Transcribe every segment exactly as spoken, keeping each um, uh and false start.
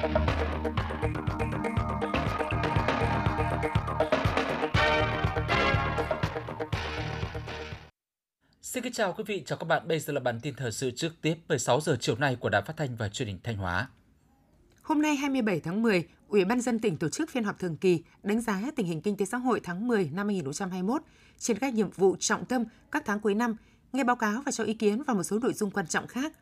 Xin kính chào quý vị, chào các bạn. Bây giờ là bản tin thời sự trực tiếp mười sáu giờ chiều nay của Đài Phát thanh và Truyền hình Thanh Hóa. Hôm nay hai mươi bảy tháng mười, Ủy ban nhân dân tỉnh tổ chức phiên họp thường kỳ đánh giá tình hình kinh tế xã hội tháng mười năm hai nghìn không trăm hai mươi mốt, triển khai nhiệm vụ trọng tâm các tháng cuối năm, nghe báo cáo và cho ý kiến vào một số nội dung quan trọng khác.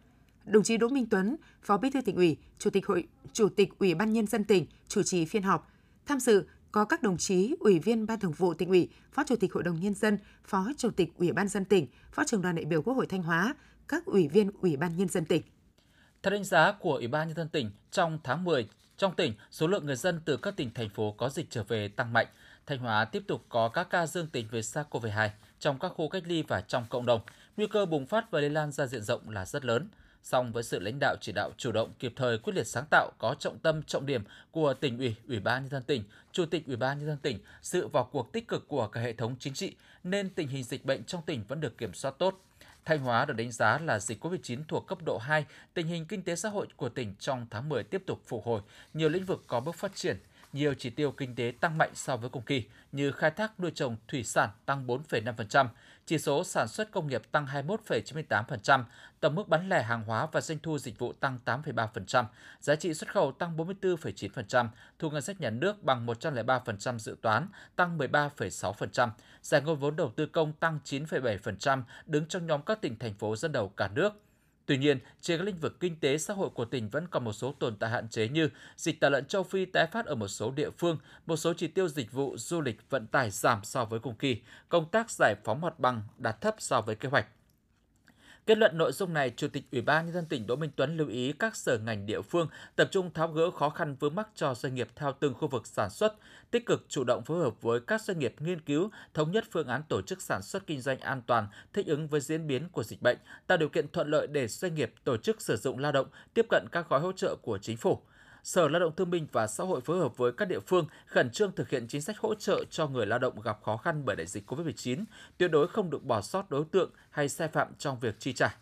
Đồng chí Đỗ Minh Tuấn, Phó Bí thư Tỉnh ủy, Chủ tịch Hội Chủ tịch Ủy ban nhân dân tỉnh chủ trì phiên họp. Tham dự có các đồng chí Ủy viên Ban Thường vụ Tỉnh ủy, Phó Chủ tịch Hội đồng nhân dân, Phó Chủ tịch Ủy ban nhân dân tỉnh, Phó trưởng đoàn đại biểu Quốc hội Thanh Hóa, các ủy viên Ủy ban nhân dân tỉnh. Theo đánh giá của Ủy ban nhân dân tỉnh, trong tháng mười, trong tỉnh, số lượng người dân từ các tỉnh thành phố có dịch trở về tăng mạnh. Thanh Hóa tiếp tục có các ca dương tính với SARS-xê o vê hai trong các khu cách ly và trong cộng đồng. Nguy cơ bùng phát và lây lan ra diện rộng là rất lớn. Song với sự lãnh đạo chỉ đạo chủ động, kịp thời, quyết liệt, sáng tạo, có trọng tâm, trọng điểm của Tỉnh ủy, Ủy ban nhân dân tỉnh, Chủ tịch Ủy ban nhân dân tỉnh, sự vào cuộc tích cực của cả hệ thống chính trị nên tình hình dịch bệnh trong tỉnh vẫn được kiểm soát tốt. Thanh Hóa được đánh giá là dịch covid mười chín thuộc cấp độ hai, tình hình kinh tế xã hội của tỉnh trong tháng mười tiếp tục phục hồi, nhiều lĩnh vực có bước phát triển, nhiều chỉ tiêu kinh tế tăng mạnh so với cùng kỳ như khai thác nuôi trồng thủy sản tăng bốn phẩy năm phần trăm, chỉ số sản xuất công nghiệp tăng hai mươi mốt phẩy chín mươi tám phần trăm, tổng mức bán lẻ hàng hóa và doanh thu dịch vụ tăng tám phẩy ba phần trăm, giá trị xuất khẩu tăng bốn mươi tư phẩy chín phần trăm, thu ngân sách nhà nước bằng một trăm lẻ ba phần trăm dự toán, tăng mười ba phẩy sáu phần trăm, giải ngân vốn đầu tư công tăng chín phẩy bảy phần trăm, đứng trong nhóm các tỉnh thành phố dẫn đầu cả nước. Tuy nhiên, trên các lĩnh vực kinh tế xã hội của tỉnh vẫn còn một số tồn tại hạn chế như dịch tả lợn châu Phi tái phát ở một số địa phương, một số chỉ tiêu dịch vụ, du lịch, vận tải giảm so với cùng kỳ, công tác giải phóng mặt bằng đạt thấp so với kế hoạch. Kết luận nội dung này, Chủ tịch Ủy ban nhân dân tỉnh Đỗ Minh Tuấn lưu ý các sở ngành địa phương tập trung tháo gỡ khó khăn vướng mắc cho doanh nghiệp theo từng khu vực sản xuất, tích cực chủ động phối hợp với các doanh nghiệp nghiên cứu, thống nhất phương án tổ chức sản xuất kinh doanh an toàn, thích ứng với diễn biến của dịch bệnh, tạo điều kiện thuận lợi để doanh nghiệp tổ chức sử dụng lao động, tiếp cận các gói hỗ trợ của chính phủ. Sở Lao động Thương binh và Xã hội phối hợp với các địa phương khẩn trương thực hiện chính sách hỗ trợ cho người lao động gặp khó khăn bởi đại dịch covid mười chín, tuyệt đối không được bỏ sót đối tượng hay sai phạm trong việc chi trả.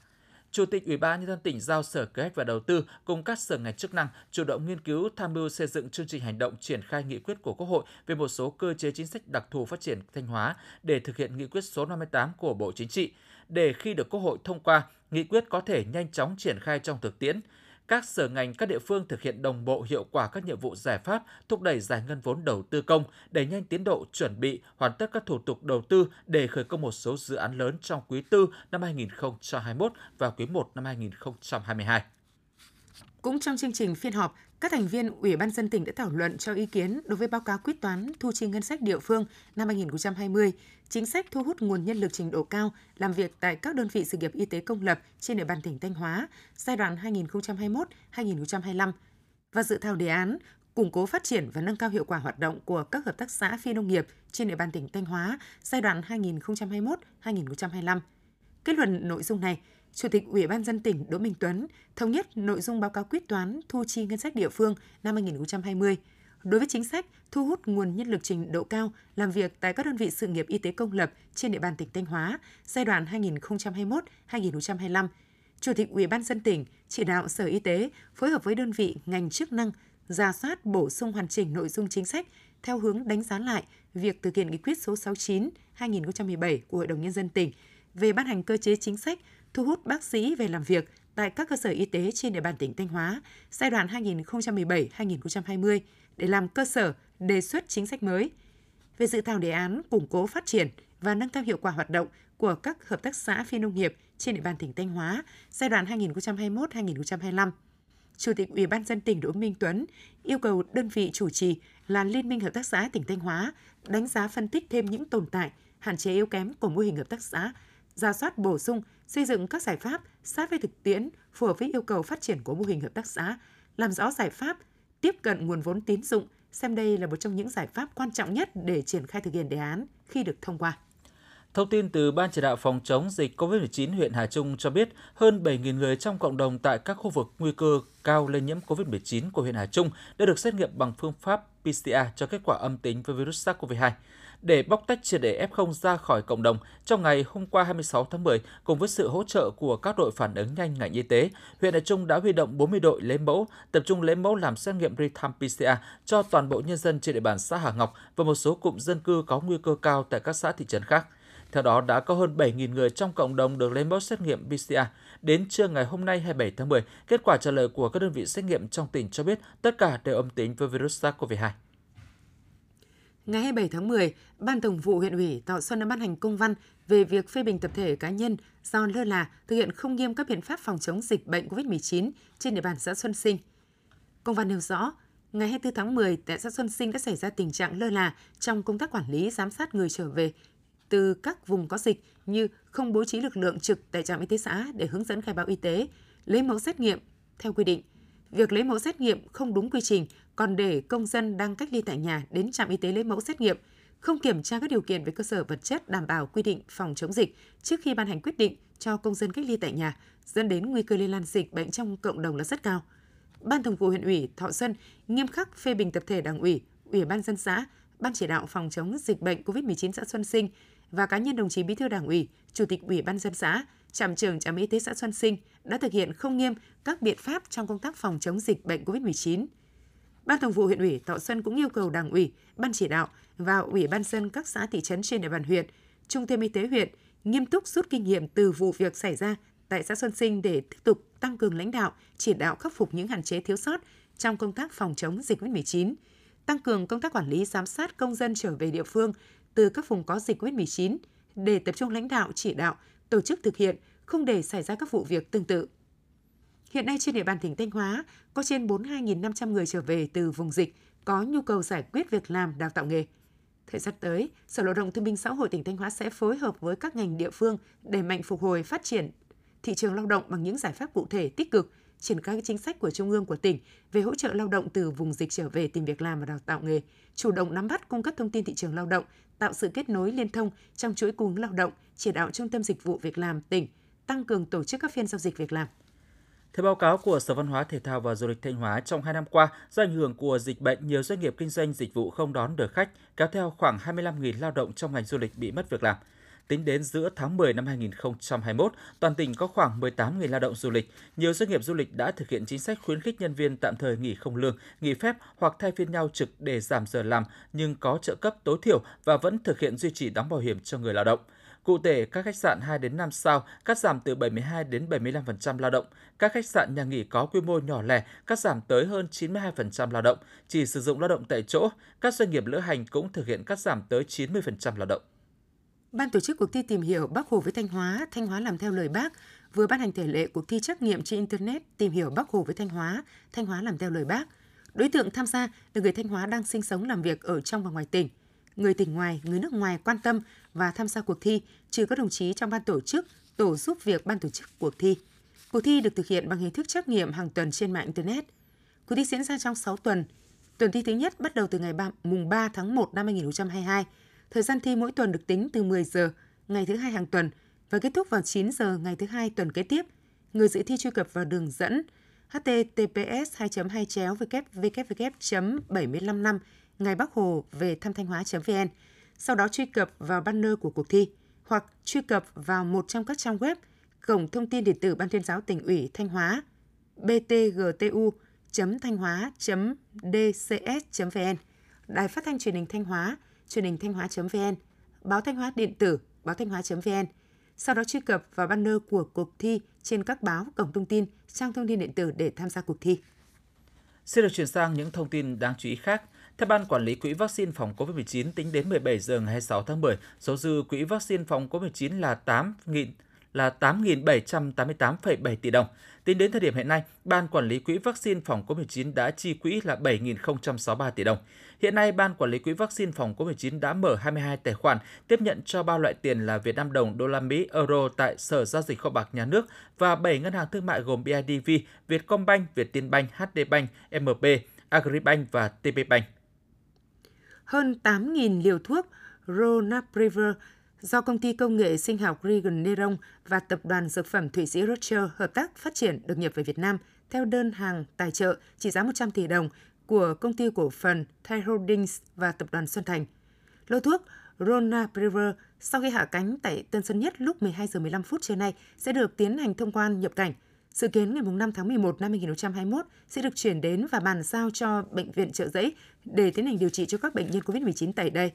Chủ tịch Ủy ban nhân dân tỉnh giao Sở Kế hoạch và Đầu tư cùng các sở ngành chức năng chủ động nghiên cứu, tham mưu xây dựng chương trình hành động triển khai nghị quyết của Quốc hội về một số cơ chế chính sách đặc thù phát triển Thanh Hóa để thực hiện nghị quyết số năm mươi tám của Bộ Chính trị, để khi được Quốc hội thông qua, nghị quyết có thể nhanh chóng triển khai trong thực tiễn. Các sở ngành, các địa phương thực hiện đồng bộ hiệu quả các nhiệm vụ giải pháp, thúc đẩy giải ngân vốn đầu tư công, đẩy nhanh tiến độ chuẩn bị, hoàn tất các thủ tục đầu tư để khởi công một số dự án lớn trong quý tư năm hai nghìn không trăm hai mươi mốt và quý một năm hai nghìn không trăm hai mươi hai. Cũng trong chương trình phiên họp, các thành viên Ủy ban nhân dân tỉnh đã thảo luận cho ý kiến đối với báo cáo quyết toán thu chi ngân sách địa phương năm hai nghìn không trăm hai mươi, chính sách thu hút nguồn nhân lực trình độ cao làm việc tại các đơn vị sự nghiệp y tế công lập trên địa bàn tỉnh Thanh Hóa giai đoạn hai nghìn không trăm hai mươi mốt đến hai nghìn không trăm hai mươi lăm và dự thảo đề án củng cố phát triển và nâng cao hiệu quả hoạt động của các hợp tác xã phi nông nghiệp trên địa bàn tỉnh Thanh Hóa giai đoạn hai nghìn không trăm hai mươi mốt đến hai nghìn không trăm hai mươi lăm. Kết luận nội dung này, Chủ tịch Ủy ban nhân dân tỉnh Đỗ Minh Tuấn thống nhất nội dung báo cáo quyết toán thu chi ngân sách địa phương năm hai nghìn không trăm hai mươi. Đối với chính sách thu hút nguồn nhân lực trình độ cao làm việc tại các đơn vị sự nghiệp y tế công lập trên địa bàn tỉnh Thanh Hóa giai đoạn hai nghìn không trăm hai mươi mốt đến hai nghìn không trăm hai mươi lăm, Chủ tịch Ủy ban nhân dân tỉnh chỉ đạo Sở Y tế phối hợp với đơn vị ngành chức năng rà soát, bổ sung, hoàn chỉnh nội dung chính sách theo hướng đánh giá lại việc thực hiện nghị quyết số sáu mươi chín trên hai nghìn không trăm mười bảy của Hội đồng nhân dân tỉnh về ban hành cơ chế chính sách thu hút bác sĩ về làm việc tại các cơ sở y tế trên địa bàn tỉnh Thanh Hóa giai đoạn hai nghìn không trăm mười bảy đến hai nghìn không trăm hai mươi để làm cơ sở đề xuất chính sách mới. Về dự thảo đề án củng cố phát triển và nâng cao hiệu quả hoạt động của các hợp tác xã phi nông nghiệp trên địa bàn tỉnh Thanh Hóa giai đoạn hai nghìn không trăm hai mươi mốt đến hai nghìn không trăm hai mươi lăm, Chủ tịch Ủy ban nhân dân tỉnh Đỗ Minh Tuấn yêu cầu đơn vị chủ trì là Liên minh Hợp tác xã tỉnh Thanh Hóa đánh giá, phân tích thêm những tồn tại, hạn chế, yếu kém của mô hình hợp tác xã, rà soát, bổ sung, xây dựng các giải pháp sát với thực tiễn, phù hợp với yêu cầu phát triển của mô hình hợp tác xã, làm rõ giải pháp tiếp cận nguồn vốn tín dụng, xem đây là một trong những giải pháp quan trọng nhất để triển khai thực hiện đề án khi được thông qua. Thông tin từ Ban chỉ đạo phòng chống dịch covid mười chín huyện Hà Trung cho biết hơn bảy nghìn người trong cộng đồng tại các khu vực nguy cơ cao lây nhiễm covid mười chín của huyện Hà Trung đã được xét nghiệm bằng phương pháp pê xê rờ cho kết quả âm tính với virus SARS-xê o vê hai. để bóc tách triệt để ép không ra khỏi cộng đồng trong ngày hôm qua hai mươi sáu tháng mười, cùng với sự hỗ trợ của các đội phản ứng nhanh ngành y tế, huyện Hà Trung đã huy động bốn mươi đội lấy mẫu, tập trung lấy mẫu làm xét nghiệm real-time pê xê rờ cho toàn bộ nhân dân trên địa bàn xã Hà Ngọc và một số cụm dân cư có nguy cơ cao tại các xã thị trấn khác. Theo đó, đã có hơn bảy nghìn người trong cộng đồng được lấy mẫu xét nghiệm pê xê rờ. Đến trưa ngày hôm nay hai mươi bảy tháng mười, kết quả trả lời của các đơn vị xét nghiệm trong tỉnh cho biết tất cả đều âm tính với virus SARS-xê o vê hai. Ngày hai mươi bảy tháng mười, Ban Thường vụ huyện ủy Thọ Xuân đã ban hành công văn về việc phê bình tập thể cá nhân do lơ là thực hiện không nghiêm các biện pháp phòng chống dịch bệnh covid mười chín trên địa bàn xã Xuân Sinh. Công văn nêu rõ, ngày hai mươi tư tháng mười tại xã Xuân Sinh đã xảy ra tình trạng lơ là trong công tác quản lý giám sát người trở về từ các vùng có dịch như không bố trí lực lượng trực tại trạm y tế xã để hướng dẫn khai báo y tế, lấy mẫu xét nghiệm theo quy định. Việc lấy mẫu xét nghiệm không đúng quy trình còn để công dân đang cách ly tại nhà đến trạm y tế lấy mẫu xét nghiệm, không kiểm tra các điều kiện về cơ sở vật chất đảm bảo quy định phòng chống dịch trước khi ban hành quyết định cho công dân cách ly tại nhà, dẫn đến nguy cơ lây lan dịch bệnh trong cộng đồng là rất cao. Ban Thường vụ huyện ủy Thọ Xuân nghiêm khắc phê bình tập thể Đảng ủy, Ủy ban dân xã, Ban chỉ đạo phòng chống dịch bệnh covid mười chín xã Xuân Sinh và cá nhân đồng chí Bí thư Đảng ủy, Chủ tịch Ủy ban dân xã, trạm trưởng trạm y tế xã Xuân Sinh đã thực hiện không nghiêm các biện pháp trong công tác phòng chống dịch bệnh covid mười chín. Ban Thường vụ huyện ủy Thọ Xuân cũng yêu cầu Đảng ủy, Ban chỉ đạo và Ủy ban dân các xã thị trấn trên địa bàn huyện, Trung tâm y tế huyện nghiêm túc rút kinh nghiệm từ vụ việc xảy ra tại xã Xuân Sinh để tiếp tục tăng cường lãnh đạo, chỉ đạo khắc phục những hạn chế thiếu sót trong công tác phòng chống dịch covid mười chín, tăng cường công tác quản lý giám sát công dân trở về địa phương từ các vùng có dịch covid mười chín để tập trung lãnh đạo chỉ đạo, tổ chức thực hiện, không để xảy ra các vụ việc tương tự. Hiện nay trên địa bàn tỉnh Thanh Hóa có trên bốn mươi hai nghìn năm trăm người trở về từ vùng dịch có nhu cầu giải quyết việc làm, đào tạo nghề. Thời gian tới, Sở Lao động Thương binh Xã hội tỉnh Thanh Hóa sẽ phối hợp với các ngành địa phương đẩy mạnh phục hồi phát triển thị trường lao động bằng những giải pháp cụ thể tích cực, triển khai các chính sách của Trung ương, của tỉnh về hỗ trợ lao động từ vùng dịch trở về tìm việc làm và đào tạo nghề, chủ động nắm bắt cung cấp thông tin thị trường lao động, tạo sự kết nối liên thông trong chuỗi cung ứng lao động, chỉ đạo Trung tâm Dịch vụ Việc làm tỉnh tăng cường tổ chức các phiên giao dịch việc làm. Theo báo cáo của Sở Văn hóa Thể thao và Du lịch Thanh Hóa, trong hai năm qua, do ảnh hưởng của dịch bệnh, nhiều doanh nghiệp kinh doanh dịch vụ không đón được khách, kéo theo khoảng hai mươi lăm nghìn lao động trong ngành du lịch bị mất việc làm. Tính đến giữa tháng mười năm hai nghìn không trăm hai mươi mốt, toàn tỉnh có khoảng mười tám nghìn lao động du lịch. Nhiều doanh nghiệp du lịch đã thực hiện chính sách khuyến khích nhân viên tạm thời nghỉ không lương, nghỉ phép hoặc thay phiên nhau trực để giảm giờ làm nhưng có trợ cấp tối thiểu và vẫn thực hiện duy trì đóng bảo hiểm cho người lao động. Cụ thể, các khách sạn hai đến năm sao cắt giảm từ bảy mươi hai đến bảy mươi lăm phần trăm lao động, các khách sạn nhà nghỉ có quy mô nhỏ lẻ cắt giảm tới hơn chín mươi hai phần trăm lao động, chỉ sử dụng lao động tại chỗ, các doanh nghiệp lữ hành cũng thực hiện cắt giảm tới chín mươi phần trăm lao động. Ban tổ chức cuộc thi tìm hiểu Bác Hồ với Thanh Hóa, Thanh Hóa làm theo lời Bác vừa ban hành thể lệ cuộc thi trắc nghiệm trên Internet tìm hiểu Bác Hồ với Thanh Hóa, Thanh Hóa làm theo lời Bác. Đối tượng tham gia là người Thanh Hóa đang sinh sống làm việc ở trong và ngoài tỉnh, người tỉnh ngoài, người nước ngoài quan tâm và tham gia cuộc thi, trừ các đồng chí trong ban tổ chức, tổ giúp việc ban tổ chức cuộc thi. Cuộc thi được thực hiện bằng hình thức trắc nghiệm hàng tuần trên mạng Internet. Cuộc thi diễn ra trong sáu tuần. Tuần thi thứ nhất bắt đầu từ ngày ba, mùng ba tháng một năm hai nghìn không trăm hai mươi hai. Thời gian thi mỗi tuần được tính từ mười giờ ngày thứ hai hàng tuần và kết thúc vào chín giờ ngày thứ hai tuần kế tiếp. Người dự thi truy cập vào đường dẫn h t t p s hai chấm hai gạch chéo gạch chéo gạch chéo bảy mươi lăm năm ngày Bác Hồ về thăm Thanh Hóa.vn. Sau đó truy cập vào banner của cuộc thi hoặc truy cập vào một trong các trang web, cổng thông tin điện tử Ban Tuyên giáo Tỉnh ủy Thanh Hóa b t g t u chấm thanh hóa chấm d c s chấm v n, Đài Phát thanh Truyền hình Thanh Hóa truyền hình thanh hóa.vn, báo Thanh Hóa điện tử, báo thanh hóa.vn. Sau đó truy cập vào banner của cuộc thi trên các báo, cổng thông tin, trang thông tin điện tử để tham gia cuộc thi. Xin được chuyển sang những thông tin đáng chú ý khác. Theo Ban Quản lý Quỹ Vaccine phòng covid mười chín, tính đến mười bảy giờ ngày hai mươi sáu tháng mười, số dư Quỹ Vaccine phòng covid mười chín là tám nghìn bảy trăm tám mươi tám phẩy bảy tỷ đồng. Tính đến thời điểm hiện nay, Ban Quản lý Quỹ Vaccine phòng covid mười chín đã chi quỹ là bảy nghìn không trăm sáu mươi ba tỷ đồng. Hiện nay, Ban Quản lý Quỹ Vaccine phòng covid mười chín đã mở hai mươi hai tài khoản, tiếp nhận cho ba loại tiền là Việt Nam đồng, đô la Mỹ, euro tại Sở Giao dịch Kho bạc Nhà nước và bảy ngân hàng thương mại gồm bê i đê vê, Vietcombank, Vietinbank, hát đê bank, em pê, Agribank và tê pê bank. Hơn tám nghìn liều thuốc Rona Prever do Công ty Công nghệ Sinh học Regeneron và Tập đoàn Dược phẩm Thụy Sĩ Roche hợp tác phát triển được nhập về Việt Nam theo đơn hàng tài trợ trị giá một trăm tỷ đồng của Công ty Cổ phần Thai Holdings và Tập đoàn Xuân Thành. Lô thuốc Rona Prever sau khi hạ cánh tại Tân Sơn Nhất lúc mười hai giờ mười lăm phút trưa nay sẽ được tiến hành thông quan nhập cảnh. Dự kiến ngày năm tháng mười một năm hai nghìn không trăm hai mươi mốt sẽ được chuyển đến và bàn giao cho Bệnh viện Chợ Giấy để tiến hành điều trị cho các bệnh nhân cô vít mười chín tại đây.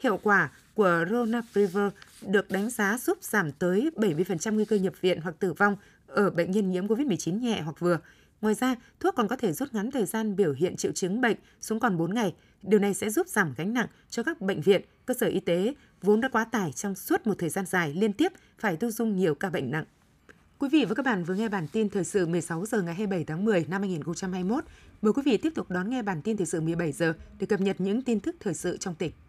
Hiệu quả của Rona Prever được đánh giá giúp giảm tới bảy mươi phần trăm nguy cơ nhập viện hoặc tử vong ở bệnh nhân nhiễm cô vít mười chín nhẹ hoặc vừa. Ngoài ra, thuốc còn có thể rút ngắn thời gian biểu hiện triệu chứng bệnh xuống còn bốn ngày. Điều này sẽ giúp giảm gánh nặng cho các bệnh viện, cơ sở y tế vốn đã quá tải trong suốt một thời gian dài liên tiếp phải thu dung nhiều ca bệnh nặng. Quý vị và các bạn vừa nghe bản tin thời sự mười sáu giờ ngày hai mươi bảy tháng mười năm hai nghìn không trăm hai mươi mốt. Mời quý vị tiếp tục đón nghe bản tin thời sự mười bảy giờ để cập nhật những tin tức thời sự trong tỉnh.